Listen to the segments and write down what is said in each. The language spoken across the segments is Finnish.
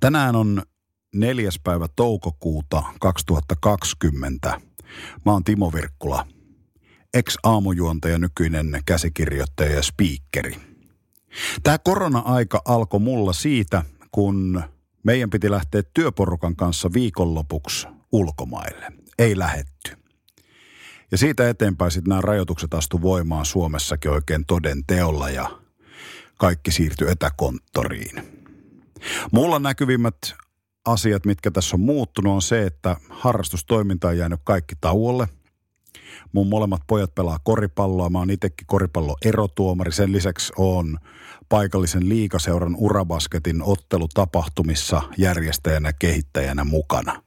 Tänään on 4. toukokuuta 2020. Mä oon Timo Virkkula, ex-aamujuontaja, nykyinen käsikirjoittaja ja spiikkeri. Tää korona-aika alkoi mulla siitä, kun meidän piti lähteä työporukan kanssa viikonlopuksi ulkomaille. Ei lähetty. Ja siitä eteenpäin sitten nämä rajoitukset astu voimaan Suomessakin oikein toden teolla ja kaikki siirtyi etäkonttoriin. Mulla näkyvimmät asiat, mitkä tässä on muuttunut, on se, että harrastustoiminta on jäänyt kaikki tauolle. Mun molemmat pojat pelaa koripalloa. Mä oon itsekin koripalloerotuomari. Sen lisäksi oon paikallisen liigaseuran urabasketin ottelutapahtumissa järjestäjänä, kehittäjänä mukana.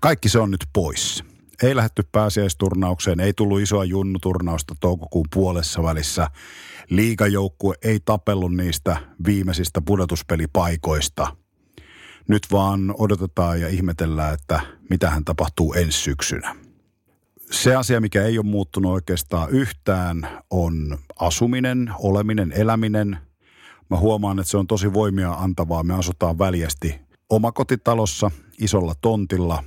Kaikki se on nyt pois. Ei lähdetty pääsiäisturnaukseen, ei tullut isoa junnuturnausta toukokuun puolessa välissä. Liigajoukkue ei tapellut niistä viimeisistä pudotuspelipaikoista. Nyt vaan odotetaan ja ihmetellään, että mitähän tapahtuu ensi syksynä. Se asia, mikä ei ole muuttunut oikeastaan yhtään, on asuminen, oleminen, eläminen. Mä huomaan, että se on tosi voimia antavaa. Me asutaan väljästi omakotitalossa, isolla tontilla.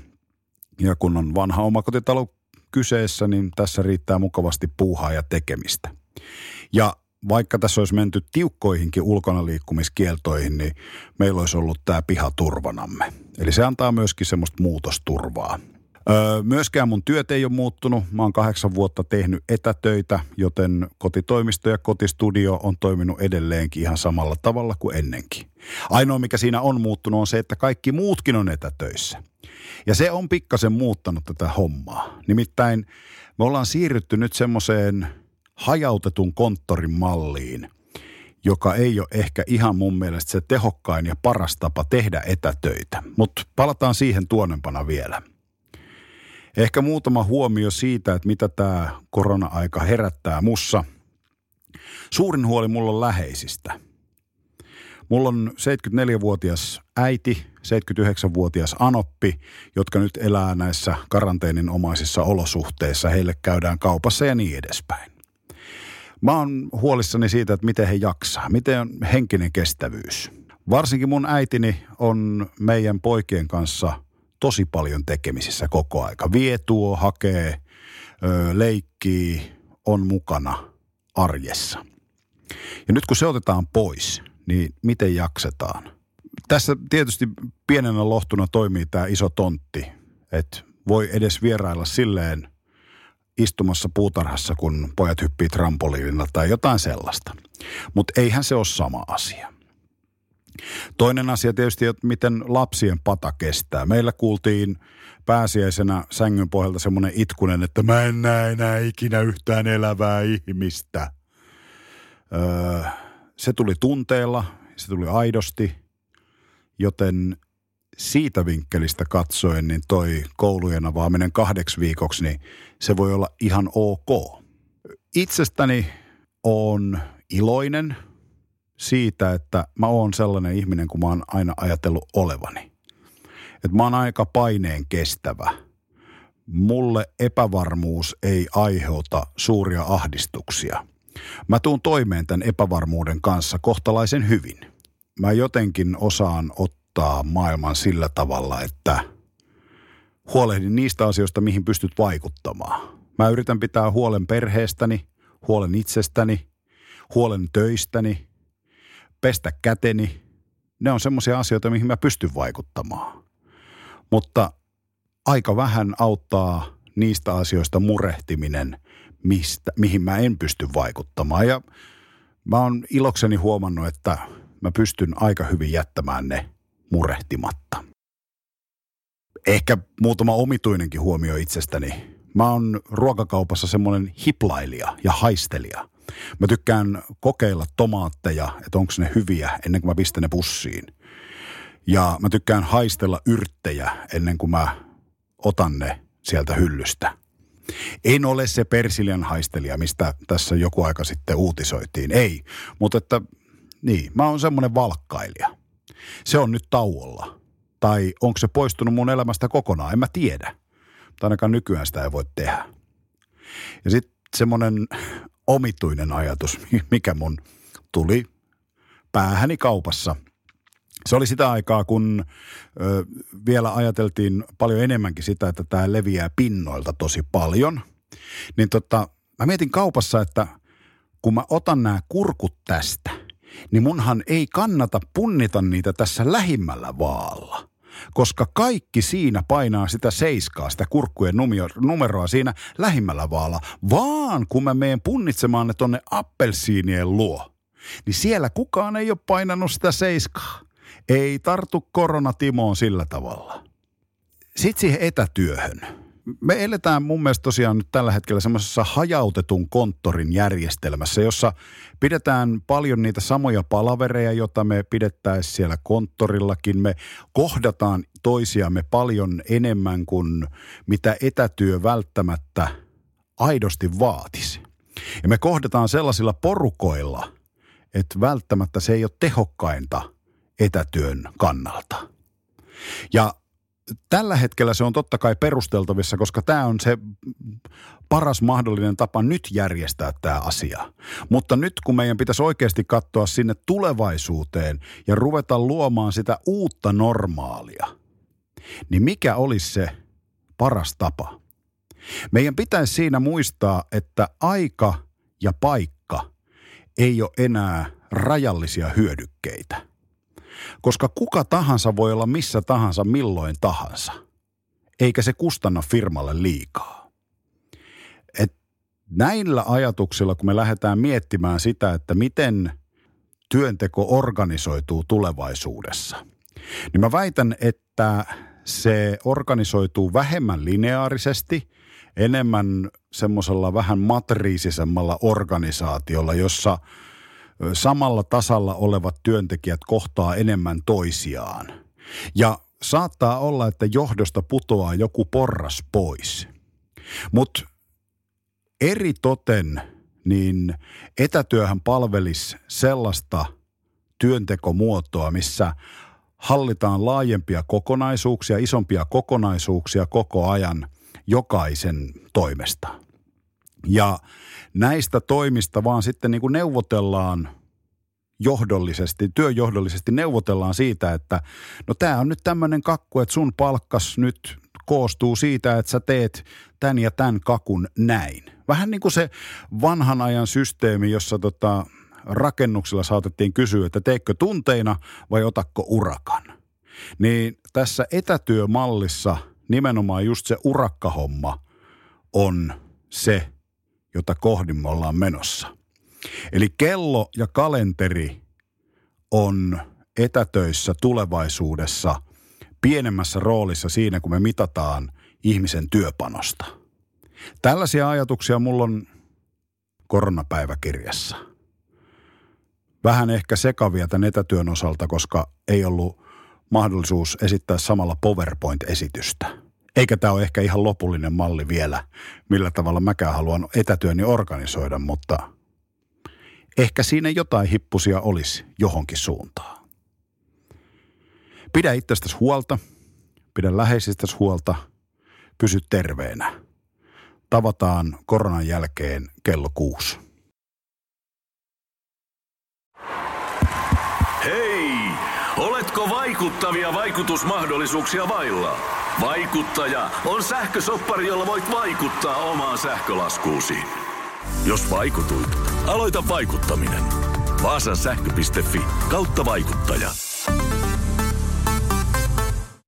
Ja kun on vanha omakotitalo kyseessä, niin tässä riittää mukavasti puuhaa ja tekemistä. Ja vaikka tässä olisi menty tiukkoihinkin ulkona liikkumiskieltoihin, niin meillä olisi ollut tämä piha turvanamme. Eli se antaa myöskin semmoista muutosturvaa. Myöskään mun työt ei ole muuttunut. Mä oon 8 vuotta tehnyt etätöitä, joten kotitoimisto ja kotistudio on toiminut edelleenkin ihan samalla tavalla kuin ennenkin. Ainoa, mikä siinä on muuttunut, on se, että kaikki muutkin on etätöissä. Ja se on pikkasen muuttanut tätä hommaa. Nimittäin me ollaan siirrytty nyt semmoiseen hajautetun konttorin malliin, joka ei ole ehkä ihan mun mielestä se tehokkain ja paras tapa tehdä etätöitä. Mutta palataan siihen tuonempana vielä. Ehkä muutama huomio siitä, että mitä tämä korona-aika herättää mussa. Suurin huoli mulla on läheisistä. Mulla on 74-vuotias äiti, 79-vuotias anoppi, jotka nyt elää näissä karanteeninomaisissa olosuhteissa. Heille käydään kaupassa ja niin edespäin. Mä oon huolissani siitä, että miten he jaksaa, miten on henkinen kestävyys. Varsinkin mun äitini on meidän poikien kanssa tosi paljon tekemisissä koko aika. Vie, tuo, hakee, leikkii, on mukana arjessa. Ja nyt kun se otetaan pois, niin miten jaksetaan? Tässä tietysti pienenä lohtuna toimii tämä iso tontti, että voi edes vierailla silleen istumassa puutarhassa, kun pojat hyppii trampoliinilla tai jotain sellaista. Mutta eihän se ole sama asia. Toinen asia tietysti, että miten lapsien pata kestää. Meillä kuultiin pääsiäisenä sängyn pohjalta semmoinen itkunen, että mä en näe enää ikinä yhtään elävää ihmistä. Se tuli tunteella, se tuli aidosti, joten siitä vinkkelistä katsoen, niin toi koulujen avaaminen 2 viikoksi, niin se voi olla ihan ok. Itsestäni on iloinen siitä, että mä oon sellainen ihminen, kun mä oon aina ajatellut olevani. Että mä oon aika paineen kestävä. Mulle epävarmuus ei aiheuta suuria ahdistuksia. Mä tuun toimeen tämän epävarmuuden kanssa kohtalaisen hyvin. Mä jotenkin osaan ottaa maailman sillä tavalla, että huolehdin niistä asioista, mihin pystyt vaikuttamaan. Mä yritän pitää huolen perheestäni, huolen itsestäni, huolen töistäni, pestä käteni. Ne on semmoisia asioita, mihin mä pystyn vaikuttamaan. Mutta aika vähän auttaa niistä asioista murehtiminen, mihin mä en pysty vaikuttamaan. Ja mä oon ilokseni huomannut, että mä pystyn aika hyvin jättämään ne murehtimatta. Ehkä muutama omituinenkin huomio itsestäni. Mä oon ruokakaupassa semmoinen hiplailija ja haistelija. Mä tykkään kokeilla tomaatteja, että onko ne hyviä ennen kuin mä pistän ne pussiin. Ja mä tykkään haistella yrttejä ennen kuin mä otan ne sieltä hyllystä. En ole se persiljan haistelija, mistä tässä joku aika sitten uutisoitiin. Ei, mutta että niin, mä oon semmoinen valkkailija. Se on nyt tauolla. Tai onko se poistunut mun elämästä kokonaan, en mä tiedä. Mutta ainakaan nykyään sitä ei voi tehdä. Ja sitten semmoinen omituinen ajatus, mikä mun tuli päähäni kaupassa. Se oli sitä aikaa, kun vielä ajateltiin paljon enemmänkin sitä, että tämä leviää pinnoilta tosi paljon. Niin mä mietin kaupassa, että kun mä otan nämä kurkut tästä, niin munhan ei kannata punnita niitä tässä lähimmällä vaalla. Koska kaikki siinä painaa sitä seiskaa, sitä kurkkujen numeroa siinä lähimmällä vaalla. Vaan kun mä meen punnitsemaan ne tonne appelsiinien luo, niin siellä kukaan ei ole painanut sitä seiskaa. Ei tartu korona Timoon sillä tavalla. Sitten siihen etätyöhön. Me eletään mun mielestä tosiaan nyt tällä hetkellä semmoisessa hajautetun konttorin järjestelmässä, jossa pidetään paljon niitä samoja palavereja, joita me pidettäisiin siellä konttorillakin. Me kohdataan toisiamme paljon enemmän kuin mitä etätyö välttämättä aidosti vaatisi. Ja me kohdataan sellaisilla porukoilla, että välttämättä se ei ole tehokkainta etätyön kannalta. Ja tällä hetkellä se on totta kai perusteltavissa, koska tämä on se paras mahdollinen tapa nyt järjestää tämä asia. Mutta nyt kun meidän pitäisi oikeasti katsoa sinne tulevaisuuteen ja ruveta luomaan sitä uutta normaalia, niin mikä olisi se paras tapa? Meidän pitäisi siinä muistaa, että aika ja paikka ei ole enää rajallisia hyödykkeitä. Koska kuka tahansa voi olla missä tahansa, milloin tahansa. Eikä se kustanna firmalle liikaa. Et näillä ajatuksilla, kun me lähdetään miettimään sitä, että miten työnteko organisoituu tulevaisuudessa, niin mä väitän, että se organisoituu vähemmän lineaarisesti, enemmän semmoisella vähän matriisisemmalla organisaatiolla, jossa samalla tasalla olevat työntekijät kohtaa enemmän toisiaan. Ja saattaa olla, että johdosta putoaa joku porras pois. Mutta eritoten niin etätyöhän palvelisi sellaista työntekomuotoa, missä hallitaan laajempia kokonaisuuksia, isompia kokonaisuuksia koko ajan jokaisen toimesta. Ja näistä toimista vaan sitten niin kuin neuvotellaan johdollisesti, työjohdollisesti neuvotellaan siitä, että no tämä on nyt tämmöinen kakku, että sun palkkas nyt koostuu siitä, että sä teet tämän ja tämän kakun näin. Vähän niin kuin se vanhan ajan systeemi, jossa rakennuksilla saatettiin kysyä, että teekö tunteina vai otakko urakan. Niin tässä etätyömallissa nimenomaan just se urakkahomma on se, jota kohdin me ollaan menossa. Eli kello ja kalenteri on etätöissä tulevaisuudessa pienemmässä roolissa siinä, kun me mitataan ihmisen työpanosta. Tällaisia ajatuksia mulla on koronapäiväkirjassa. Vähän ehkä sekavia tämän etätyön osalta, koska ei ollut mahdollisuus esittää samalla PowerPoint-esitystä. Eikä tämä ole ehkä ihan lopullinen malli vielä, millä tavalla mäkään haluan etätyöni organisoida, mutta ehkä siinä jotain hippusia olisi johonkin suuntaan. Pidä itsestäsi huolta, pidä läheisistäsi huolta, pysy terveenä. Tavataan koronan jälkeen kello 6. Hei! Oletko vaikuttavia vaikutusmahdollisuuksia vailla? Vaikuttaja on sähkösoppari, jolla voit vaikuttaa omaan sähkölaskuusi. Jos vaikutuit, aloita vaikuttaminen. Vaasansähkö.fi/vaikuttaja.